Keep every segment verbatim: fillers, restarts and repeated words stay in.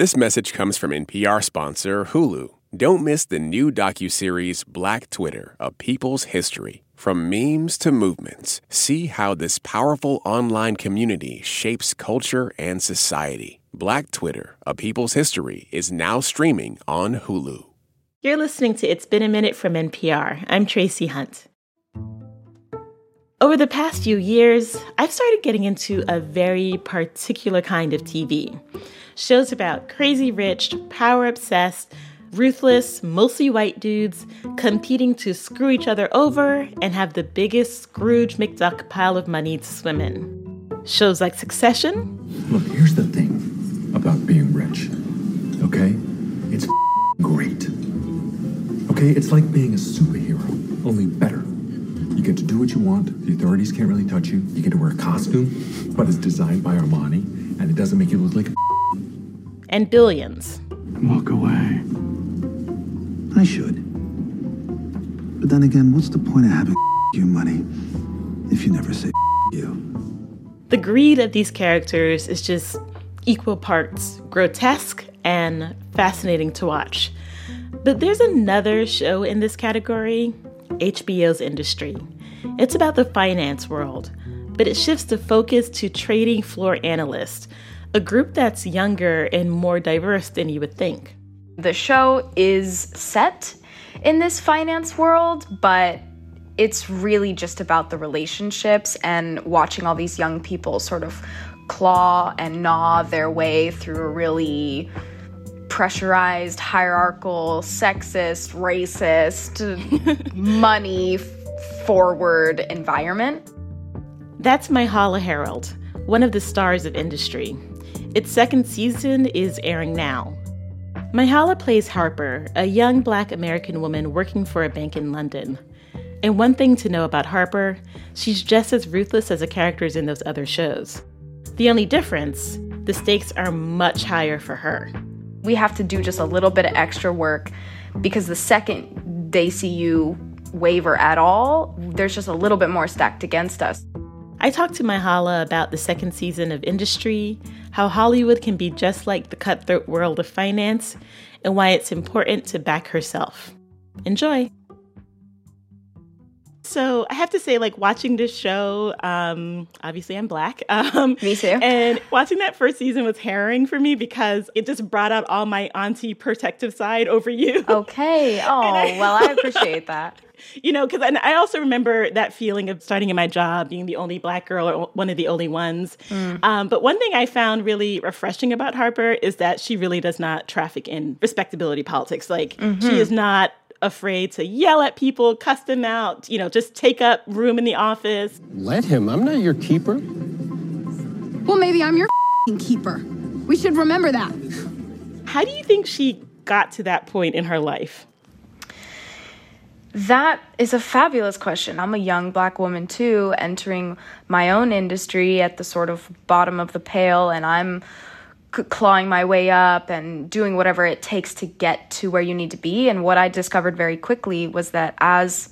This message comes from N P R sponsor Hulu. Don't miss the new docuseries Black Twitter, A People's History. From memes to movements, see how this powerful online community shapes culture and society. Black Twitter, A People's History is now streaming on Hulu. You're listening to It's Been a Minute from N P R. I'm Tracie Hunte. Over the past few years, I've started getting into a very particular kind of T V. Shows about crazy rich, power-obsessed, ruthless, mostly white dudes competing to screw each other over and have the biggest Scrooge McDuck pile of money to swim in. Shows like Succession. Look, here's the thing about being rich, okay? It's great. Okay, it's like being a superhero, only better. You get to do what you want. The authorities can't really touch you. You get to wear a costume, but it's designed by Armani, and it doesn't make you look like a And Billions. Walk away. I should. But then again, what's the point of having your money if you never say you? The greed of these characters is just equal parts grotesque and fascinating to watch. But there's another show in this category, H B O's Industry. It's about the finance world, but it shifts the focus to trading floor analysts, a group that's younger and more diverse than you would think. The show is set in this finance world, but it's really just about the relationships and watching all these young people sort of claw and gnaw their way through a really pressurized, hierarchical, sexist, racist, money-forward environment. That's Myha'la Herrold, one of the stars of Industry. Its second season is airing now. Myha'la plays Harper, a young Black American woman working for a bank in London. And one thing to know about Harper, she's just as ruthless as the characters in those other shows. The only difference, the stakes are much higher for her. We have to do just a little bit of extra work because the second they see you waver at all, there's just a little bit more stacked against us. I talked to Myha'la about the second season of Industry, how Hollywood can be just like the cutthroat world of finance, and why it's important to back herself. Enjoy. So I have to say, like, watching this show, um, obviously I'm Black. Um, me too. And watching that first season was harrowing for me because it just brought out all my auntie protective side over you. Okay. Oh, I, well, I appreciate that. You know, because I also remember that feeling of starting in my job, being the only Black girl or one of the only ones. Mm. Um, but one thing I found really refreshing about Harper is that she really does not traffic in respectability politics. Like, mm-hmm. She is not afraid to yell at people, cuss them out, you know, just take up room in the office. Let him. I'm not your keeper. Well, maybe I'm your keeper. We should remember that. How do you think she got to that point in her life? That is a fabulous question. I'm a young Black woman, too, entering my own industry at the sort of bottom of the pale, and I'm c- clawing my way up and doing whatever it takes to get to where you need to be. And what I discovered very quickly was that as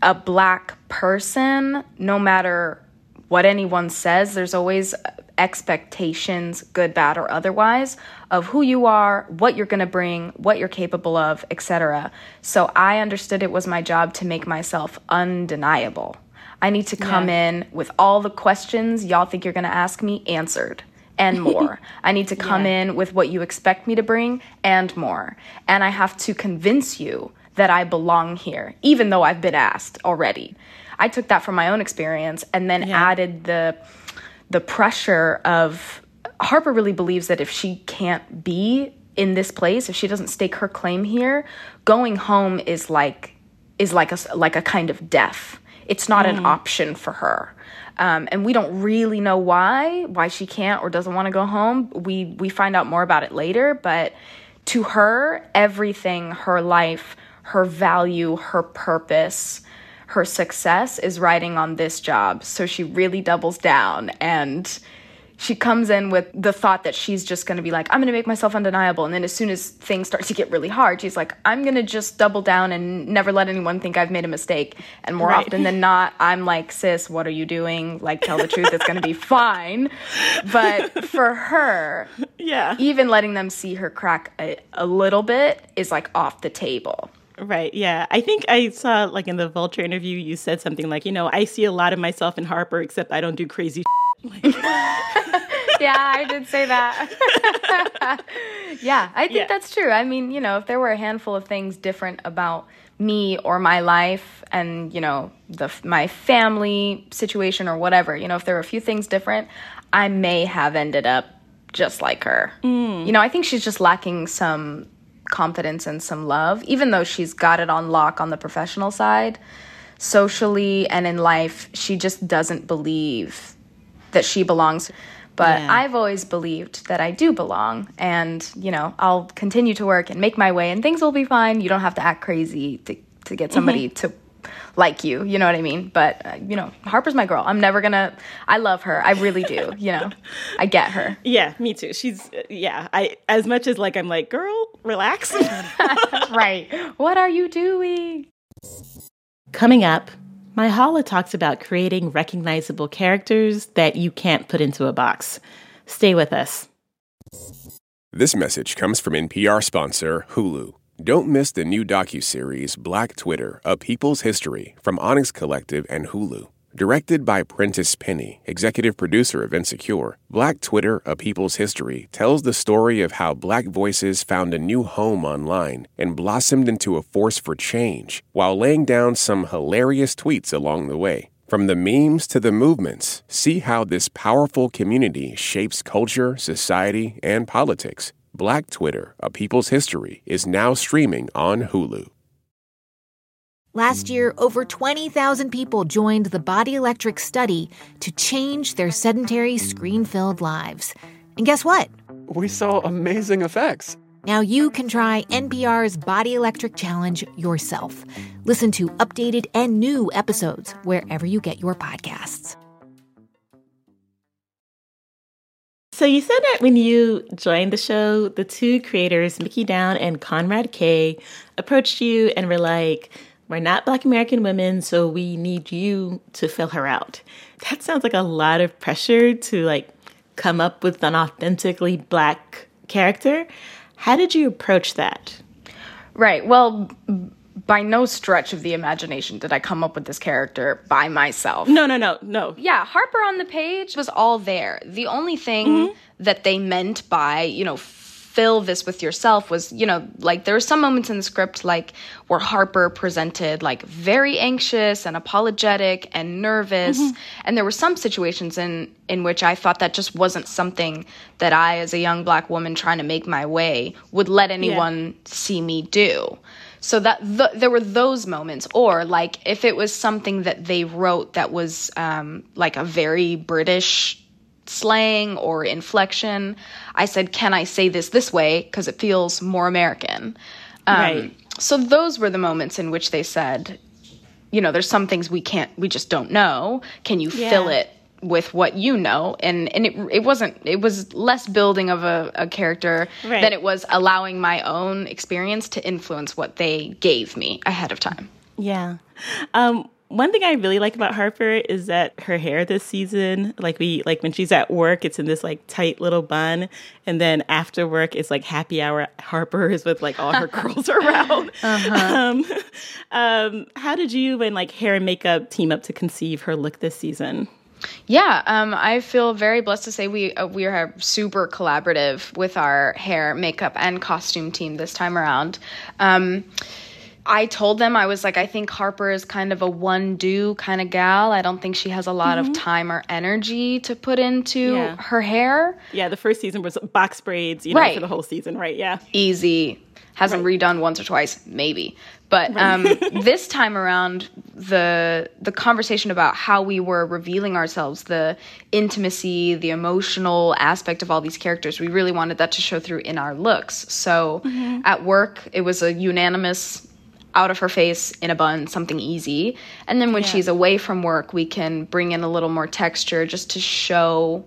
a Black person, no matter what anyone says, there's always expectations, good, bad, or otherwise, of who you are, what you're going to bring, what you're capable of, et cetera. So I understood it was my job to make myself undeniable. I need to come yeah. in with all the questions y'all think you're going to ask me answered and more. I need to come yeah. in with what you expect me to bring and more. And I have to convince you that I belong here, even though I've been asked already. I took that from my own experience and then yeah. added the the pressure of Harper really believes that if she can't be in this place, if she doesn't stake her claim here, going home is like is like a like a kind of death. It's not mm. an option for her, um, and we don't really know why why she can't or doesn't want to go home. We we find out more about it later, but to her, everything, her life, her value, her purpose, her success is riding on this job. So she really doubles down and she comes in with the thought that she's just going to be like, I'm going to make myself undeniable. And then as soon as things start to get really hard, she's like, I'm going to just double down and never let anyone think I've made a mistake. And more right. often than not, I'm like, sis, what are you doing? Like, tell the truth. It's going to be fine. But for her, yeah, even letting them see her crack a, a little bit is like off the table. Right. Yeah. I think I saw, like, in the Vulture interview, you said something like, you know, I see a lot of myself in Harper, except I don't do crazy shit. Like, yeah, I did say that. Yeah, I think yeah. that's true. I mean, you know, if there were a handful of things different about me or my life and, you know, the my family situation or whatever, you know, if there were a few things different, I may have ended up just like her. Mm. You know, I think she's just lacking some confidence and some love, even though she's got it on lock on the professional side. Socially and in life, she just doesn't believe that she belongs. But yeah. I've always believed that I do belong, and, you know, I'll continue to work and make my way and things will be fine. You don't have to act crazy to, to get somebody mm-hmm. to like you. You know what I mean? But, uh, you know, Harper's my girl. I'm never going to – I love her. I really do. You know, I get her. Yeah, me too. She's – yeah. I as much as, like, I'm like, girl, relax. Right. What are you doing? Coming up, Myha'la talks about creating recognizable characters that you can't put into a box. Stay with us. This message comes from N P R sponsor Hulu. Don't miss the new docuseries Black Twitter, A People's History, from Onyx Collective and Hulu. Directed by Prentice Penny, executive producer of Insecure, Black Twitter, A People's History tells the story of how Black voices found a new home online and blossomed into a force for change, while laying down some hilarious tweets along the way. From the memes to the movements, see how this powerful community shapes culture, society, and politics. Black Twitter, A People's History, is now streaming on Hulu. Last year, over twenty thousand people joined the Body Electric study to change their sedentary, screen-filled lives. And guess what? We saw amazing effects. Now you can try N P R's Body Electric Challenge yourself. Listen to updated and new episodes wherever you get your podcasts. So you said that when you joined the show, the two creators, Mickey Down and Conrad Kay, approached you and were like, we're not Black American women, so we need you to fill her out. That sounds like a lot of pressure to, like, come up with an authentically Black character. How did you approach that? Right. Well, by no stretch of the imagination did I come up with this character by myself. No, no, no, no. Yeah, Harper on the page was all there. The only thing mm-hmm. that they meant by, you know, fill this with yourself was, you know, like, there were some moments in the script, like, where Harper presented, like, very anxious and apologetic and nervous. Mm-hmm. And there were some situations in, in which I thought that just wasn't something that I, as a young Black woman trying to make my way, would let anyone yeah. see me do. So that th- there were those moments, or, like, if it was something that they wrote that was um, like a very British slang or inflection, I said, can I say this this way? Because it feels more American. Um, right. So those were the moments in which they said, you know, there's some things we can't, we just don't know. Can you yeah. fill it with what you know? And and it it wasn't, it was less building of a, a character right. than it was allowing my own experience to influence what they gave me ahead of time. Yeah. Um, one thing I really like about Harper is that her hair this season, like we like when she's at work, it's in this, like, tight little bun. And then after work, it's like happy hour Harper is with, like, all her curls around. Uh-huh. Um, um, how did you and, like, hair and makeup team up to conceive her look this season? Yeah, um, I feel very blessed to say we uh, we are super collaborative with our hair, makeup, and costume team this time around. Um, I told them, I was like, I think Harper is kind of a one-do kind of gal. I don't think she has a lot mm-hmm. of time or energy to put into yeah. her hair. Yeah, the first season was box braids, you know, right. for the whole season, right? Yeah. Easy. Hasn't right. redone once or twice, maybe. But um, this time around, the the conversation about how we were revealing ourselves, the intimacy, the emotional aspect of all these characters, we really wanted that to show through in our looks. So mm-hmm. at work, it was a unanimous out of her face, in a bun, something easy. And then when yeah. she's away from work, we can bring in a little more texture just to show,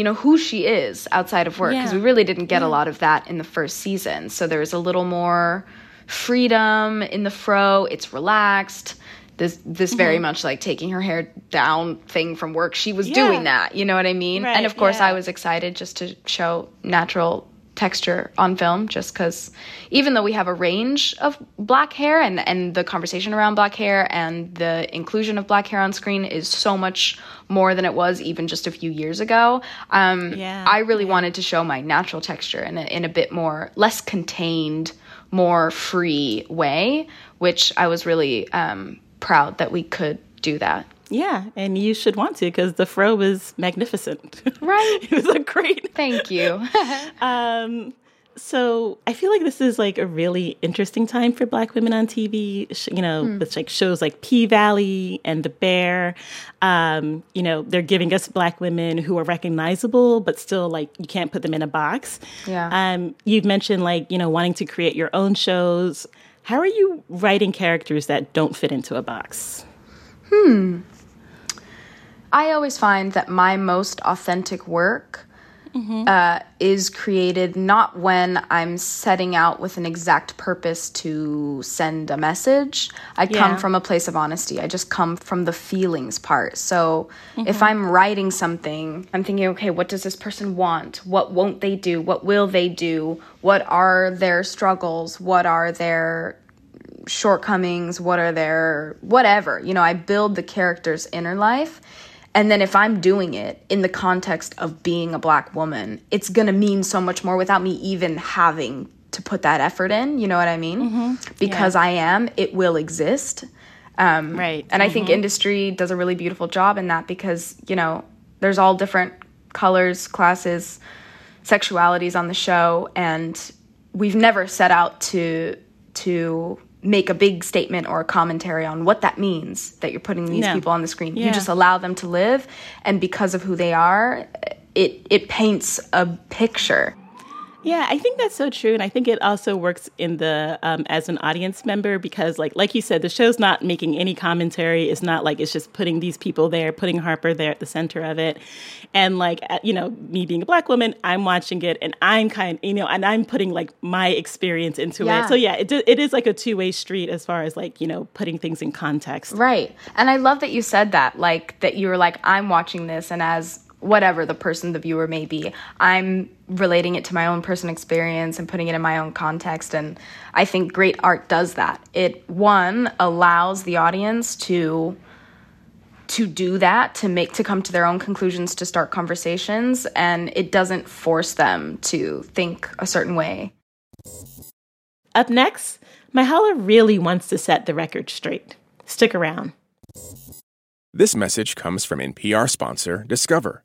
you know, who she is outside of work, because yeah. we really didn't get yeah. a lot of that in the first season. So there was a little more freedom in the fro. It's relaxed. This this mm-hmm. very much like taking her hair down thing from work. She was yeah. doing that. You know what I mean? Right, and of course, yeah. I was excited just to show natural texture on film, just because even though we have a range of black hair and, and the conversation around black hair and the inclusion of black hair on screen is so much more than it was even just a few years ago, um, yeah, I really yeah. wanted to show my natural texture in a, in a bit more, less contained, more free way, which I was really um, proud that we could do that. Yeah, and you should want to, because the fro was magnificent. Right. It was a great... Thank you. um, so I feel like this is like a really interesting time for Black women on T V, you know, mm. with like shows like P-Valley and The Bear. Um, you know, they're giving us Black women who are recognizable, but still like you can't put them in a box. Yeah. Um, you've mentioned like, you know, wanting to create your own shows. How are you writing characters that don't fit into a box? Hmm. I always find that my most authentic work mm-hmm. uh, is created not when I'm setting out with an exact purpose to send a message. I yeah. come from a place of honesty. I just come from the feelings part. So mm-hmm. if I'm writing something, I'm thinking, okay, what does this person want? What won't they do? What will they do? What are their struggles? What are their shortcomings? What are their whatever? You know, I build the character's inner life. And then if I'm doing it in the context of being a Black woman, it's going to mean so much more without me even having to put that effort in. You know what I mean? Mm-hmm. Because yeah. I am, it will exist. Um, right. And mm-hmm. I think Industry does a really beautiful job in that because, you know, there's all different colors, classes, sexualities on the show. And we've never set out to to... make a big statement or a commentary on what that means that you're putting these no. people on the screen. Yeah. You just allow them to live, and because of who they are, it it paints a picture. Yeah, I think that's so true, and I think it also works in the um, as an audience member because, like, like you said, the show's not making any commentary. It's not like it's just putting these people there, putting Harper there at the center of it, and like you know, me being a Black woman, I'm watching it, and I'm kind, you know, and I'm putting like my experience into yeah. it. So yeah, it do, it is like a two way street as far as like you know, putting things in context. Right, and I love that you said that, like that you were like, I'm watching this, and as whatever the person, the viewer may be, I'm relating it to my own personal experience and putting it in my own context. And I think great art does that. It, one, allows the audience to to do that, to make, to come to their own conclusions, to start conversations, and it doesn't force them to think a certain way. Up next, Myha'la really wants to set the record straight. Stick around. This message comes from N P R sponsor Discover.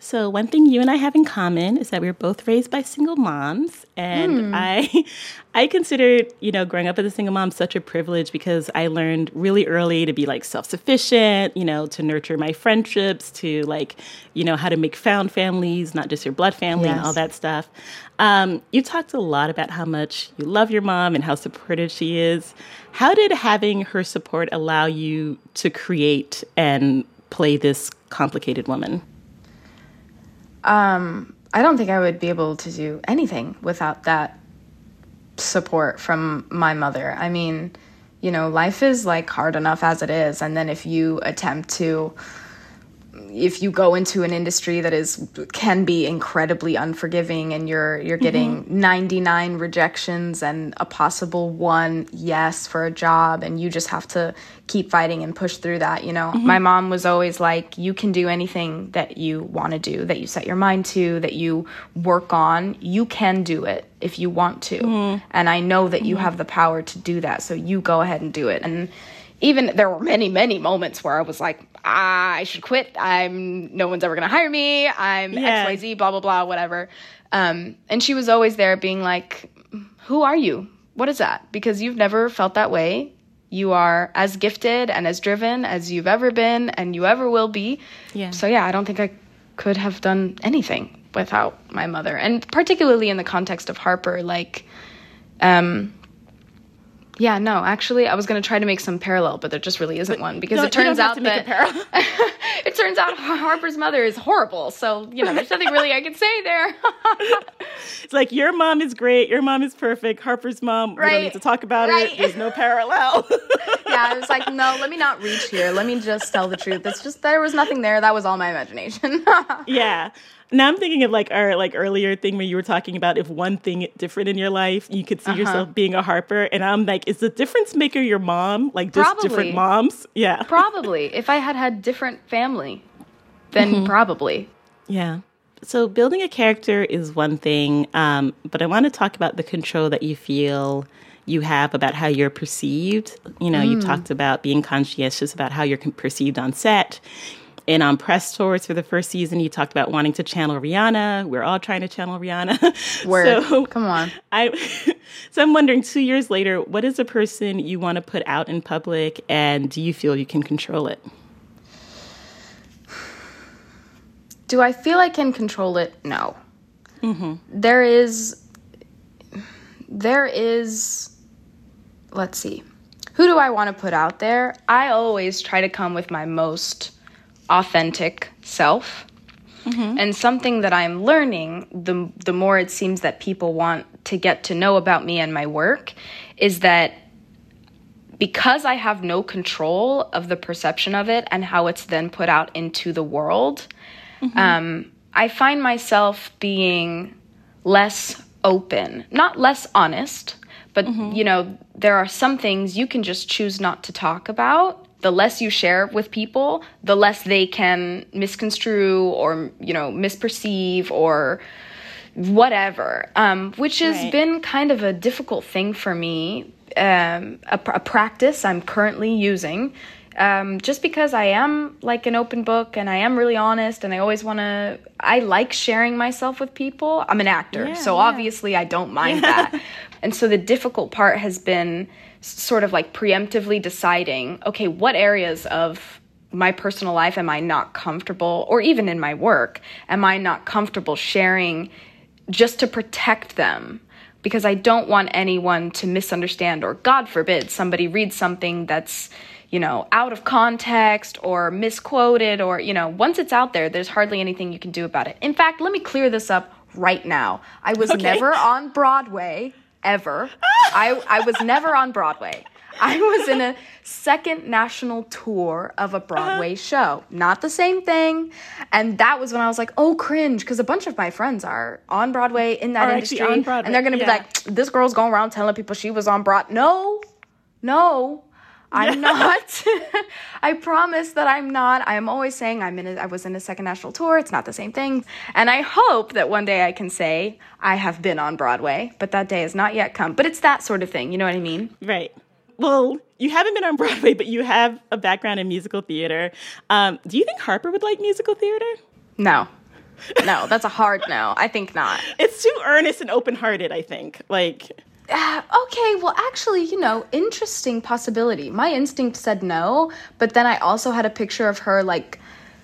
So one thing you and I have in common is that we were both raised by single moms. And mm. I I considered, you know, growing up as a single mom such a privilege because I learned really early to be, like, self-sufficient, you know, to nurture my friendships, to, like, you know, how to make found families, not just your blood family yes. and all that stuff. Um, you talked a lot about how much you love your mom and how supportive she is. How did having her support allow you to create and play this complicated woman? Um, I don't think I would be able to do anything without that support from my mother. I mean, you know, life is like hard enough as it is. And then if you attempt to, if you go into an industry that is, can be incredibly unforgiving and you're, you're getting mm-hmm. ninety-nine rejections and a possible one yes for a job. And you just have to keep fighting and push through that. You know, mm-hmm. my mom was always like, you can do anything that you want to do, that you set your mind to, that you work on, you can do it if you want to. Mm-hmm. And I know that mm-hmm. you have the power to do that. So you go ahead and do it. And even there were many, many moments where I was like, ah, I should quit. I'm no one's ever going to hire me. I'm yeah. X Y Z, blah, blah, blah, whatever. Um, and she was always there being like, who are you? What is that? Because you've never felt that way. You are as gifted and as driven as you've ever been and you ever will be. Yeah. So, yeah, I don't think I could have done anything without my mother. And particularly in the context of Harper, like, um, yeah, no, actually, I was going to try to make some parallel, but there just really isn't but one because it turns out that it turns out Harper's mother is horrible. So, you know, there's nothing really I can say there. It's like, your mom is great. Your mom is perfect. Harper's mom, right. We don't need to talk about right. it. There's no parallel. Yeah, I was like, no, let me not reach here. Let me just tell the truth. It's just, there was nothing there. That was all my imagination. Yeah. Now I'm thinking of like our like earlier thing where you were talking about if one thing different in your life, you could see uh-huh. yourself being a Harper. And I'm like, is the difference maker your mom? Like just probably. Different moms? Yeah. Probably. If I had had different family, then mm-hmm. probably. Yeah. So building a character is one thing, um, but I want to talk about the control that you feel you have about how you're perceived. You know, mm. you talked about being conscientious about how you're perceived on set. And on press tours for the first season, you talked about wanting to channel Rihanna. We're all trying to channel Rihanna. Word. So Come on. I, so I'm wondering, two years later, what is a person you want to put out in public, and do you feel you can control it? Do I feel I can control it? No. Mm-hmm. There is, there is, let's see, who do I want to put out there? I always try to come with my most authentic self. Mm-hmm. And something that I'm learning, the the more it seems that people want to get to know about me and my work, is that because I have no control of the perception of it and how it's then put out into the world, mm-hmm. um, I find myself being less open, not less honest, but, mm-hmm. you know, there are some things you can just choose not to talk about. The less you share with people, the less they can misconstrue or, you know, misperceive or whatever, um, which has right. been kind of a difficult thing for me, um, a, a practice I'm currently using, um, just because I am like an open book and I am really honest and I always want to, I like sharing myself with people. I'm an actor, yeah, so yeah. obviously I don't mind yeah. that. And so the difficult part has been sort of like preemptively deciding, okay, what areas of my personal life am I not comfortable, or even in my work, am I not comfortable sharing just to protect them? Because I don't want anyone to misunderstand, or God forbid, somebody reads something that's, you know, out of context or misquoted, or, you know, once it's out there, there's hardly anything you can do about it. In fact, let me clear this up right now. I was okay. never on Broadway. Ever. I, I was never on Broadway. I was in a second national tour of a Broadway show. Not the same thing. And that was when I was like, oh, cringe, because a bunch of my friends are on Broadway in that are industry. And they're going to yeah. be like, this girl's going around telling people she was on Broadway. No, no, I'm not. I promise that I'm not. I'm always saying I'm in a, I was in a second national tour. It's not the same thing. And I hope that one day I can say I have been on Broadway, but that day has not yet come. But it's that sort of thing. You know what I mean? Right. Well, you haven't been on Broadway, but you have a background in musical theater. Um, do you think Harper would like musical theater? No. No, that's a hard no. I think not. It's too earnest and open-hearted, I think. Like... Uh, okay, well, actually, you know, interesting possibility. My instinct said no, but then I also had a picture of her, like,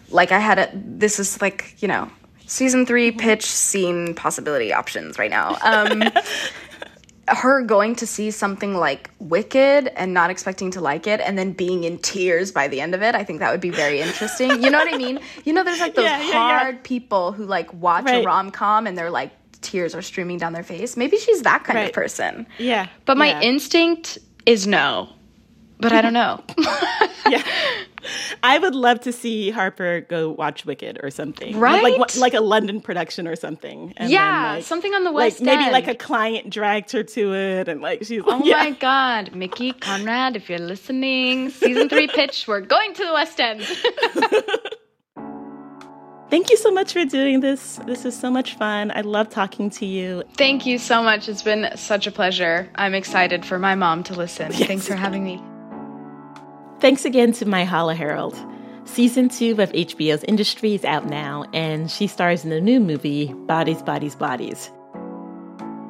like I had a, this is like, you know, season three pitch scene possibility options right now. Um, her going to see something like Wicked and not expecting to like it and then being in tears by the end of it. I think that would be very interesting. You know what I mean? You know, there's like those yeah, yeah, hard yeah. people who like watch right. a rom-com and they're like, tears are streaming down their face. Maybe she's that kind right. of person. Yeah. But my yeah. instinct is no. But I don't know. yeah. I would love to see Harper go watch Wicked or something. Right? Like like a London production or something. And yeah, like, something on the West like End. Maybe like a client dragged her to it and like she's like, oh yeah. my God. Mickey, Conrad, if you're listening, season three pitch, we're going to the West End. Thank you so much for doing this. This is so much fun. I love talking to you. Thank you so much. It's been such a pleasure. I'm excited for my mom to listen. Yes. Thanks for having me. Thanks again to Myha'la Herrold. Season two of H B O's Industry is out now, and she stars in the new movie, Bodies, Bodies, Bodies.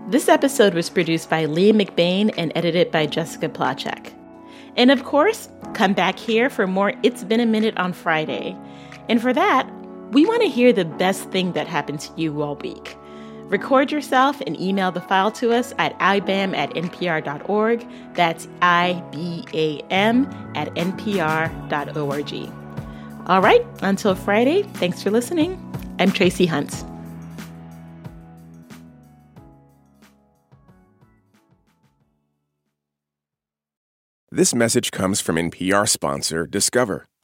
This episode was produced by Lee McBain and edited by Jessica Placzek. And of course, come back here for more It's Been a Minute on Friday. And for that, we want to hear the best thing that happened to you all week. Record yourself and email the file to us at I B A M at N P R dot org. That's I B A M at N P R dot org. All right, until Friday, thanks for listening. I'm Tracie Hunte. This message comes from N P R sponsor Discover.